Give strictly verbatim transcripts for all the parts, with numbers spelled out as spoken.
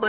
我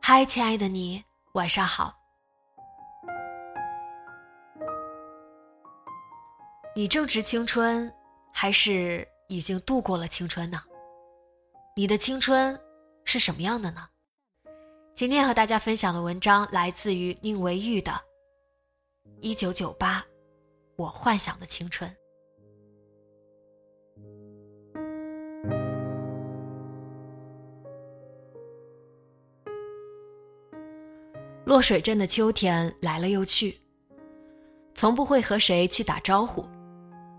嗨，亲爱的你，晚上好。你正值青春，还是已经度过了青春呢？你的青春是什么样的呢？今天和大家分享的文章来自于宁为玉的一九九八，我幻想的青春。落水镇的秋天来了又去，从不会和谁去打招呼，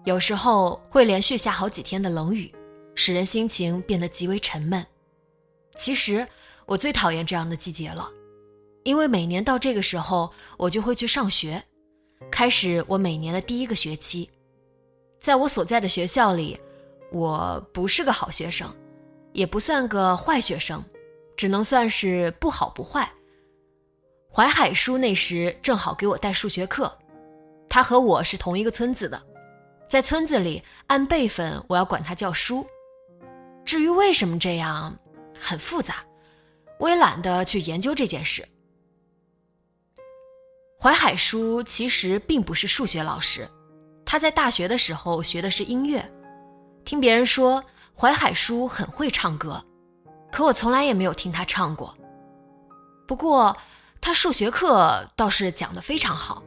有时候会连续下好几天的冷雨，使人心情变得极为沉闷。其实我最讨厌这样的季节了，因为每年到这个时候我就会去上学，开始我每年的第一个学期。在我所在的学校里，我不是个好学生，也不算个坏学生，只能算是不好不坏。淮海叔那时正好给我带数学课，他和我是同一个村子的，在村子里按辈分我要管他叫叔。至于为什么这样很复杂，我也懒得去研究这件事。淮海叔其实并不是数学老师，他在大学的时候学的是音乐，听别人说淮海叔很会唱歌，可我从来也没有听他唱过。不过他数学课倒是讲得非常好，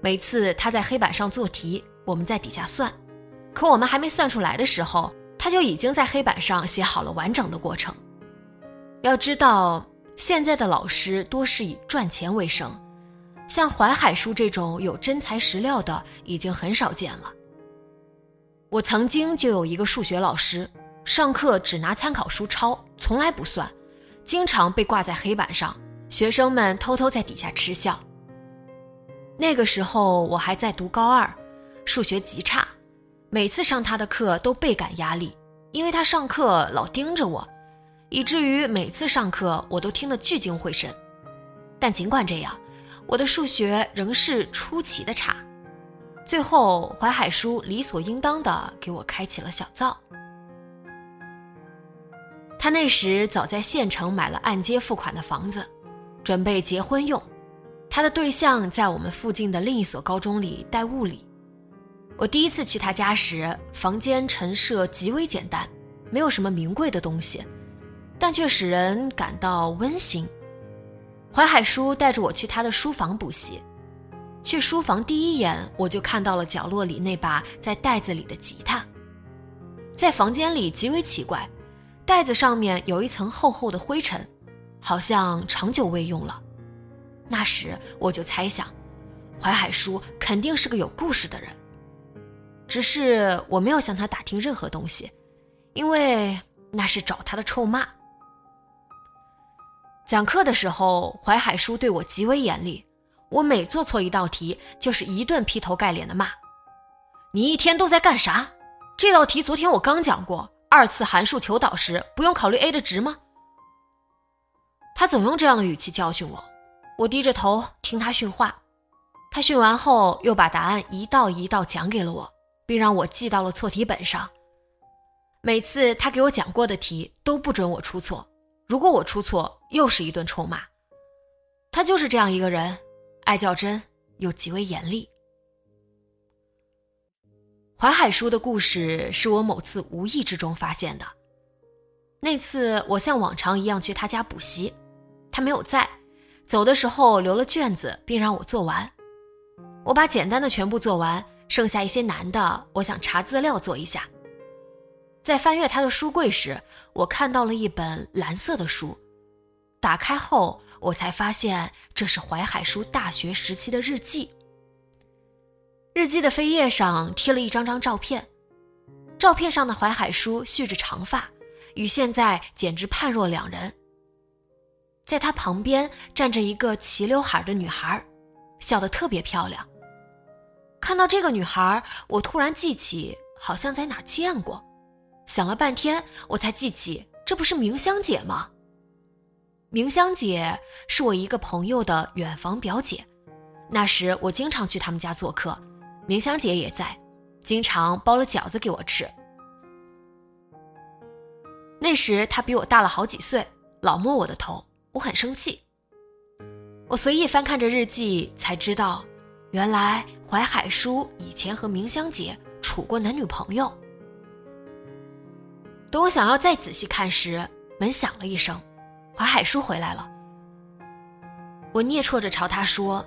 每次他在黑板上做题，我们在底下算，可我们还没算出来的时候，他就已经在黑板上写好了完整的过程。要知道，现在的老师多是以赚钱为生，像淮海叔这种有真材实料的已经很少见了。我曾经就有一个数学老师，上课只拿参考书抄，从来不算，经常被挂在黑板上，学生们偷偷在底下嗤笑。那个时候我还在读高二，数学极差，每次上他的课都倍感压力，因为他上课老盯着我，以至于每次上课我都听得聚精会神。但尽管这样，我的数学仍是出奇的差。最后，淮海叔理所应当的给我开启了小灶。他那时早在县城买了按揭付款的房子，准备结婚用，他的对象在我们附近的另一所高中里带物理。我第一次去他家时，房间陈设极为简单，没有什么名贵的东西，但却使人感到温馨。淮海叔带着我去他的书房补习，去书房第一眼我就看到了角落里那把在袋子里的吉他，在房间里极为奇怪，袋子上面有一层厚厚的灰尘，好像长久未用了。那时我就猜想，淮海叔肯定是个有故事的人。只是我没有向他打听任何东西，因为那是找他的臭骂。讲课的时候，淮海叔对我极为严厉，我每做错一道题，就是一顿劈头盖脸的骂。你一天都在干啥？这道题昨天我刚讲过，二次函数求导时不用考虑 a 的值吗？他总用这样的语气教训我，我低着头听他训话。他训完后又把答案一道一道讲给了我，并让我记到了错题本上。每次他给我讲过的题都不准我出错，如果我出错，又是一顿臭骂。他就是这样一个人，爱较真又极为严厉。淮海叔的故事是我某次无意之中发现的。那次我像往常一样去他家补习，他没有在，走的时候留了卷子并让我做完。我把简单的全部做完，剩下一些难的，我想查资料做一下。在翻阅他的书柜时，我看到了一本蓝色的书，打开后我才发现这是淮海书大学时期的日记。日记的扉页上贴了一张张照片，照片上的淮海书蓄着长发，与现在简直判若两人。在他旁边站着一个齐刘海的女孩，笑得特别漂亮。看到这个女孩，我突然记起好像在哪儿见过，想了半天我才记起，这不是明香姐吗？明香姐是我一个朋友的远房表姐，那时我经常去他们家做客，明香姐也在，经常包了饺子给我吃。那时她比我大了好几岁，老摸我的头，我很生气。我随意翻看着日记，才知道原来淮海书以前和明香姐处过男女朋友。等我想要再仔细看时，门响了一声，淮海书回来了。我蹑跚着朝他说，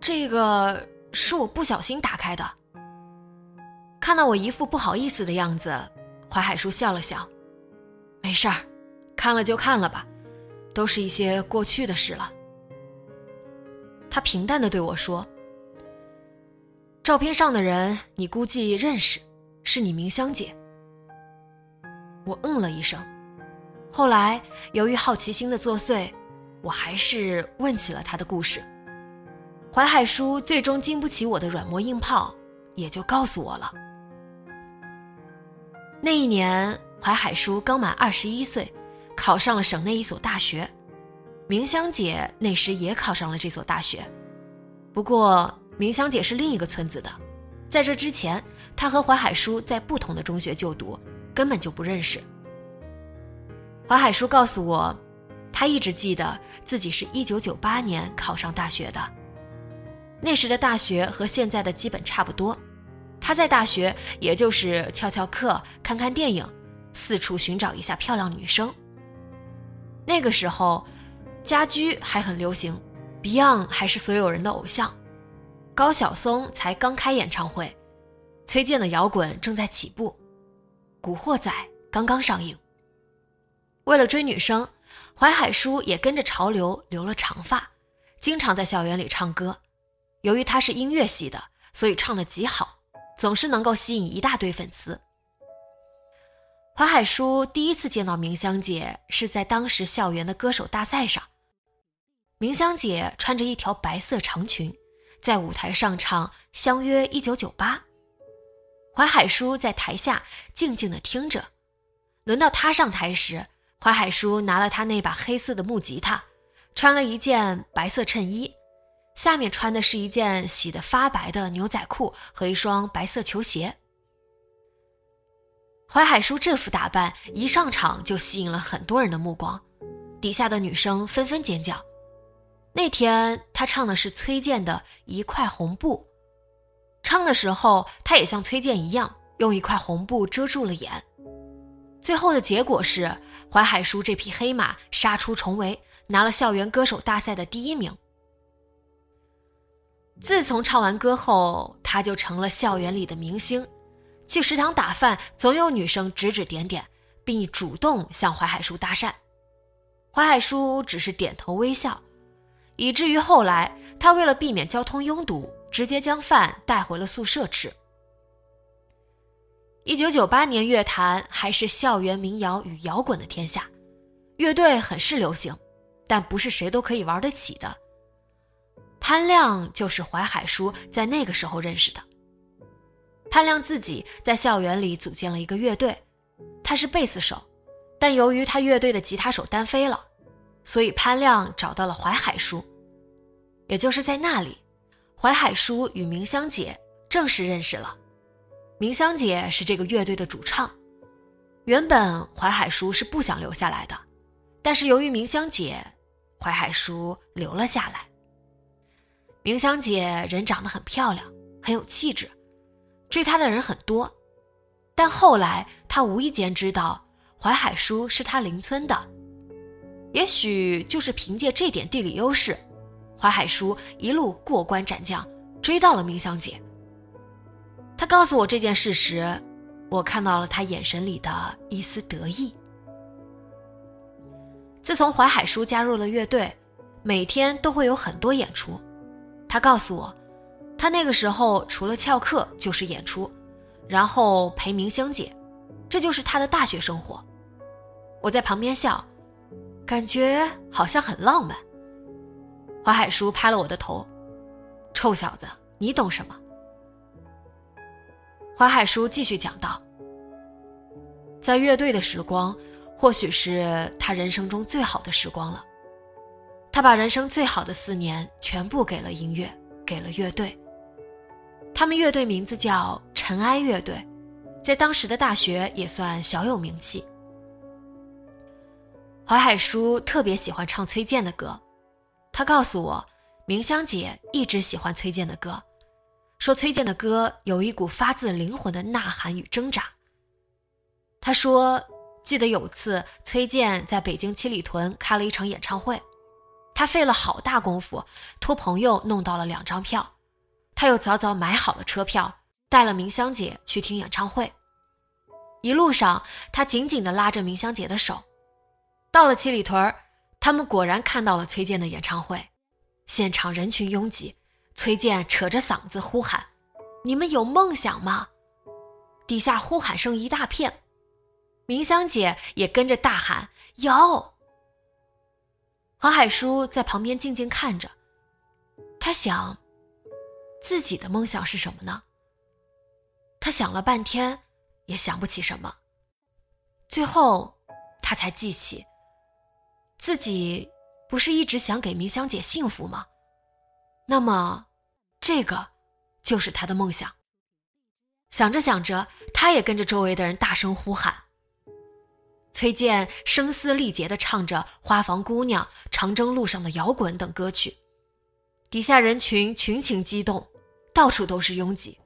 这个是我不小心打开的。看到我一副不好意思的样子，淮海书笑了笑，没事儿，看了就看了吧，都是一些过去的事了。他平淡地对我说，照片上的人你估计认识，是你明香姐。我嗯了一声，后来由于好奇心的作祟，我还是问起了他的故事。淮海书最终经不起我的软磨硬泡，也就告诉我了。那一年淮海书刚满二十一岁，考上了省内一所大学。明香姐那时也考上了这所大学，不过明香姐是另一个村子的，在这之前，她和淮海书在不同的中学就读，根本就不认识。淮海书告诉我，他一直记得自己是一九九八年考上大学的，那时的大学和现在的基本差不多，他在大学也就是翘翘课、看看电影，四处寻找一下漂亮女生。那个时候家居还很流行 Beyond 还是所有人的偶像，高晓松才刚开演唱会，崔健的摇滚正在起步，古惑仔刚刚上映。为了追女生，淮海书也跟着潮流留了长发，经常在校园里唱歌。由于他是音乐系的，所以唱得极好，总是能够吸引一大堆粉丝。淮海书第一次见到明香姐是在当时校园的歌手大赛上，明香姐穿着一条白色长裙，在舞台上唱《相约一九九八》。淮海书在台下静静地听着，轮到她上台时，淮海书拿了她那把黑色的木吉他，穿了一件白色衬衣，下面穿的是一件洗得发白的牛仔裤和一双白色球鞋。淮海书这副打扮一上场就吸引了很多人的目光，底下的女生纷纷尖叫。那天他唱的是崔健的《一块红布》，唱的时候他也像崔健一样用一块红布遮住了眼。最后的结果是淮海书这匹黑马杀出重围，拿了校园歌手大赛的第一名。自从唱完歌后，他就成了校园里的明星，去食堂打饭，总有女生指指点点，并主动向淮海书搭讪。淮海书只是点头微笑，以至于后来，他为了避免交通拥堵，直接将饭带回了宿舍吃。一九九八年乐坛还是校园民谣与摇滚的天下，乐队很是流行，但不是谁都可以玩得起的。潘亮就是淮海书在那个时候认识的。潘亮自己在校园里组建了一个乐队，他是贝斯手，但由于他乐队的吉他手单飞了，所以潘亮找到了淮海书。也就是在那里，淮海书与明香姐正式认识了。明香姐是这个乐队的主唱，原本淮海书是不想留下来的，但是由于明香姐，淮海书留了下来。明香姐人长得很漂亮，很有气质，追她的人很多，但后来她无意间知道淮海书是她邻村的，也许就是凭借这点地理优势，淮海书一路过关斩将，追到了明香姐。她告诉我这件事时，我看到了她眼神里的一丝得意。自从淮海叔加入了乐队，每天都会有很多演出。他告诉我，他那个时候除了翘课就是演出，然后陪明香姐，这就是他的大学生活。我在旁边笑，感觉好像很浪漫。淮海叔拍了我的头，臭小子，你懂什么？淮海叔继续讲道，在乐队的时光或许是他人生中最好的时光了。他把人生最好的四年全部给了音乐，给了乐队。他们乐队名字叫尘埃乐队，在当时的大学也算小有名气。淮海叔特别喜欢唱崔健的歌，他告诉我，明香姐一直喜欢崔健的歌，说崔健的歌有一股发自灵魂的呐喊与挣扎。他说记得有次崔健在北京七里屯开了一场演唱会，他费了好大功夫托朋友弄到了两张票，他又早早买好了车票，带了明香姐去听演唱会。一路上他紧紧地拉着明香姐的手，到了七里屯，他们果然看到了崔健的演唱会。现场人群拥挤，崔健扯着嗓子呼喊，你们有梦想吗？底下呼喊声一大片，明香姐也跟着大喊有。淮海叔在旁边静静看着，他想自己的梦想是什么呢？他想了半天也想不起什么，最后他才记起，自己不是一直想给明香姐幸福吗？那么这个就是他的梦想。想着想着，他也跟着周围的人大声呼喊。崔健声嘶力竭地唱着《花房姑娘》《长征路上的摇滚》等歌曲，底下人群群情激动，到处都是拥挤。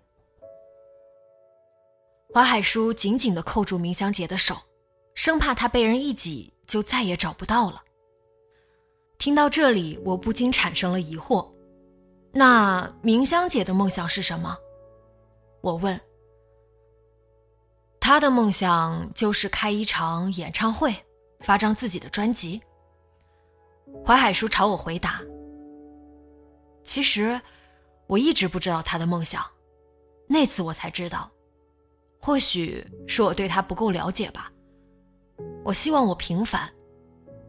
淮海叔紧紧地扣住明香姐的手，生怕她被人一挤就再也找不到了。听到这里，我不禁产生了疑惑，那明香姐的梦想是什么？我问。他的梦想就是开一场演唱会，发张自己的专辑。淮海叔朝我回答，其实我一直不知道他的梦想，那次我才知道，或许是我对他不够了解吧。我希望我平凡，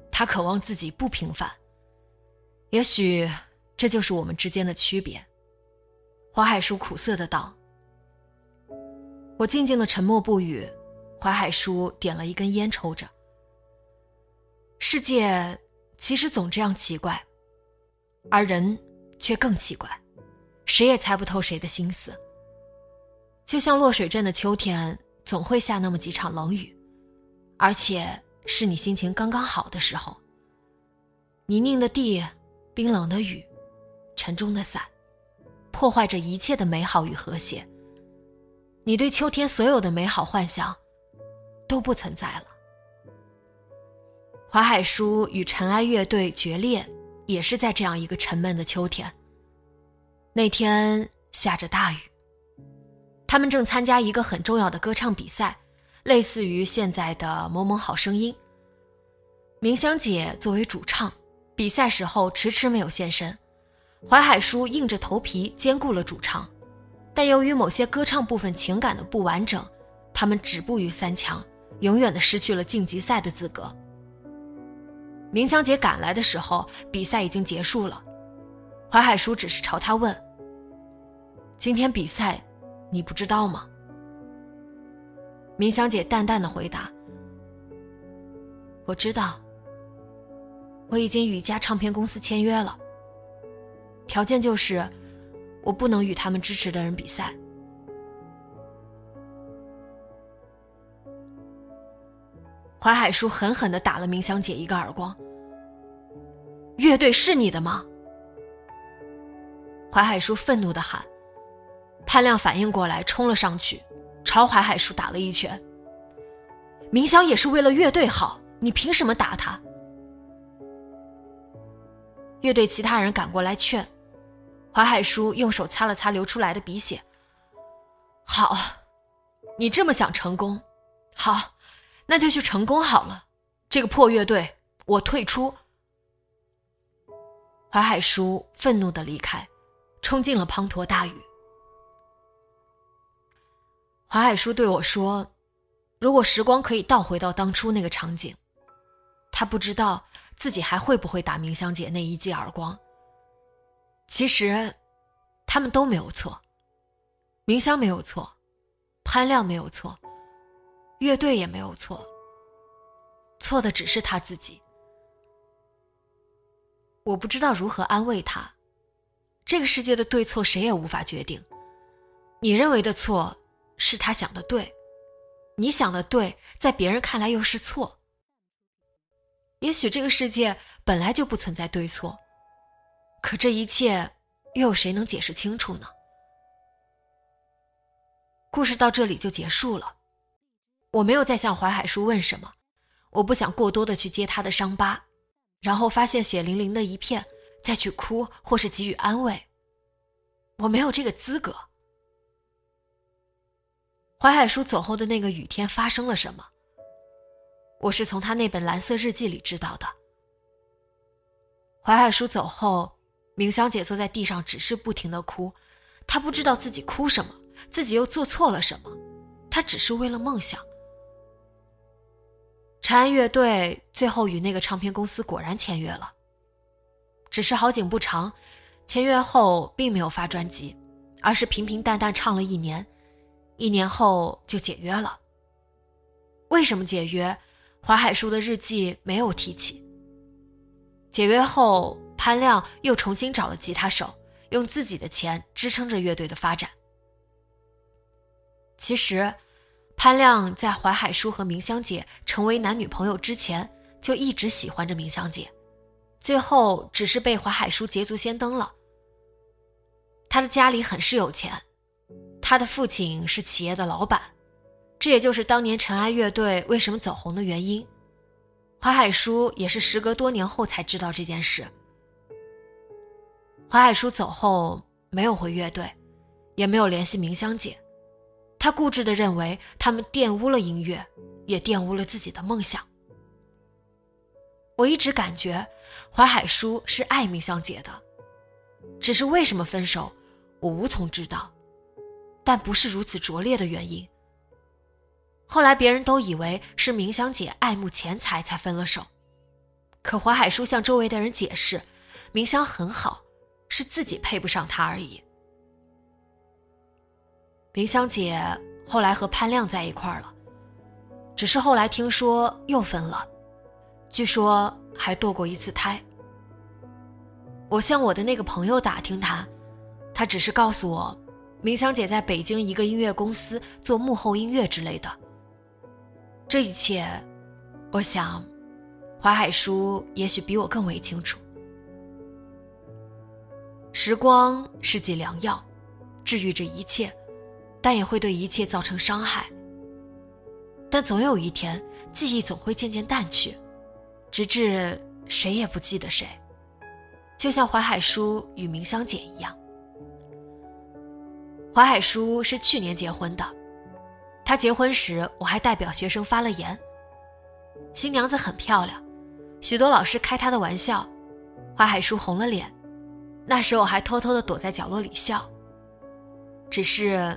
他渴望自己不平凡，也许这就是我们之间的区别。淮海叔苦涩的道。我静静的沉默不语，淮海叔点了一根烟抽着。世界其实总这样奇怪，而人却更奇怪，谁也猜不透谁的心思。就像落水镇的秋天，总会下那么几场冷雨，而且是你心情刚刚好的时候。泥泞的地，冰冷的雨，沉重的伞，破坏着一切的美好与和谐。你对秋天所有的美好幻想都不存在了。淮海叔与尘埃乐队决裂也是在这样一个沉闷的秋天。那天下着大雨，他们正参加一个很重要的歌唱比赛，类似于现在的某某好声音。明香姐作为主唱，比赛时候迟迟没有现身，淮海叔硬着头皮兼顾了主唱，但由于某些歌唱部分情感的不完整，他们止步于三强，永远地失去了晋级赛的资格。明香姐赶来的时候，比赛已经结束了。淮海叔只是朝她问，今天比赛你不知道吗？明香姐淡淡地回答，我知道，我已经与一家唱片公司签约了，条件就是我不能与他们支持的人比赛。淮海叔狠狠地打了明香姐一个耳光。乐队是你的吗？淮海叔愤怒地喊。潘亮反应过来，冲了上去，朝淮海叔打了一拳。明香也是为了乐队好，你凭什么打他？乐队其他人赶过来劝，淮海叔用手擦了擦流出来的鼻血。好，你这么想成功，好，那就去成功好了。这个破乐队，我退出。淮海叔愤怒地离开，冲进了滂沱大雨。淮海叔对我说，如果时光可以倒回到当初那个场景，他不知道自己还会不会打明香姐那一记耳光。其实他们都没有错，明香没有错，潘亮没有错，乐队也没有错，错的只是他自己。我不知道如何安慰他，这个世界的对错谁也无法决定，你认为的错是他想的对，你想的对在别人看来又是错。也许这个世界本来就不存在对错，可这一切又有谁能解释清楚呢？故事到这里就结束了，我没有再向淮海叔问什么，我不想过多的去揭他的伤疤，然后发现血淋淋的一片，再去哭或是给予安慰，我没有这个资格。淮海叔走后的那个雨天发生了什么，我是从他那本蓝色日记里知道的。淮海叔走后，明香姐坐在地上只是不停地哭，她不知道自己哭什么，自己又做错了什么，她只是为了梦想。长安乐队最后与那个唱片公司果然签约了，只是好景不长，签约后并没有发专辑，而是平平淡淡唱了一年，一年后就解约了。为什么解约？淮海叔的日记没有提起。解约后，潘亮又重新找了吉他手，用自己的钱支撑着乐队的发展。其实，潘亮在淮海叔和明香姐成为男女朋友之前，就一直喜欢着明香姐，最后只是被淮海叔捷足先登了。他的家里很是有钱，他的父亲是企业的老板，这也就是当年尘埃乐队为什么走红的原因。淮海叔也是时隔多年后才知道这件事。淮海叔走后没有回乐队，也没有联系明香姐，他固执地认为他们玷污了音乐，也玷污了自己的梦想。我一直感觉淮海叔是爱明香姐的，只是为什么分手我无从知道，但不是如此拙劣的原因。后来别人都以为是明香姐爱慕钱财才分了手，可淮海叔向周围的人解释，明香很好，是自己配不上她而已。明香姐后来和潘亮在一块儿了，只是后来听说又分了，据说还堕过一次胎。我向我的那个朋友打听他，他只是告诉我明香姐在北京一个音乐公司做幕后音乐之类的。这一切，我想，淮海叔也许比我更为清楚。时光是剂良药，治愈着一切，但也会对一切造成伤害。但总有一天，记忆总会渐渐淡去，直至谁也不记得谁，就像淮海叔与明香姐一样。淮海叔是去年结婚的，他结婚时我还代表学生发了言。新娘子很漂亮，许多老师开她的玩笑，淮海叔红了脸，那时我还偷偷地躲在角落里笑。只是，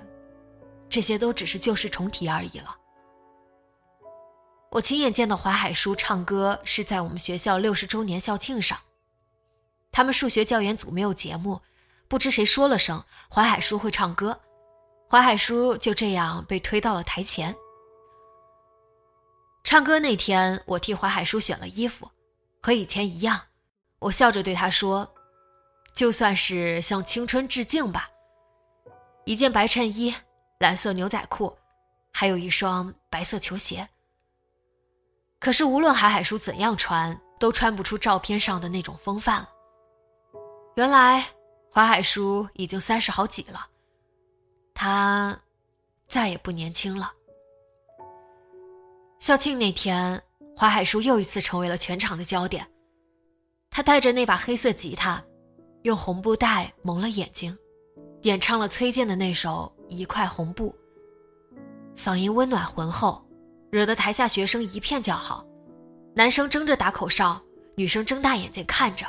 这些都只是旧事重提而已了。我亲眼见到淮海叔唱歌是在我们学校六十周年校庆上，他们数学教研组没有节目，不知谁说了声淮海叔会唱歌，淮海叔就这样被推到了台前。唱歌那天我替淮海叔选了衣服，和以前一样，我笑着对他说，就算是向青春致敬吧。一件白衬衣，蓝色牛仔裤，还有一双白色球鞋。可是无论淮海叔怎样穿，都穿不出照片上的那种风范了。原来淮海叔已经三十好几了，他再也不年轻了。校庆那天，淮海叔又一次成为了全场的焦点。他带着那把黑色吉他，用红布带蒙了眼睛，演唱了崔健的那首《一块红布》，嗓音温暖浑厚，惹得台下学生一片叫好，男生争着打口哨，女生睁大眼睛看着，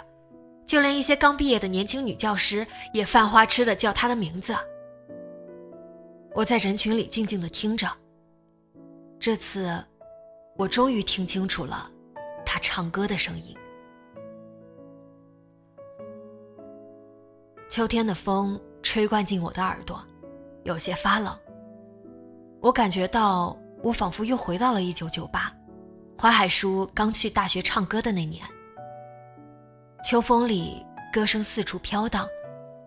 就连一些刚毕业的年轻女教师也犯花痴地叫她的名字。我在人群里静静地听着，这次我终于听清楚了她唱歌的声音。秋天的风吹灌进我的耳朵，有些发冷，我感觉到我仿佛又回到了一九九八，淮海叔刚去大学唱歌的那年。秋风里歌声四处飘荡，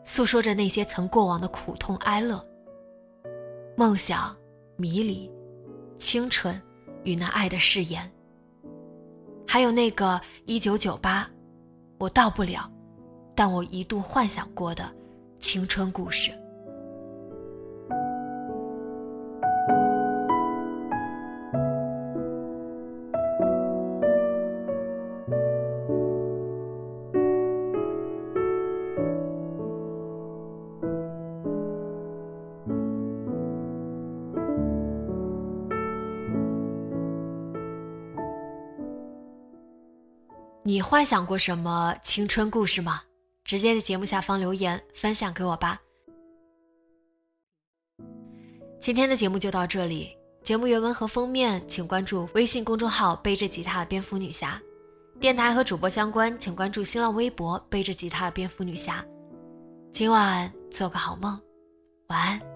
诉说着那些曾过往的苦痛哀乐，梦想、迷离、青春与那爱的誓言，还有那个一九九八我到不了但我一度幻想过的青春故事。你幻想过什么青春故事吗？直接在节目下方留言分享给我吧。今天的节目就到这里，节目原文和封面请关注微信公众号背着吉他的蝙蝠女侠，电台和主播相关请关注新浪微博背着吉他的蝙蝠女侠。今晚做个好梦，晚安。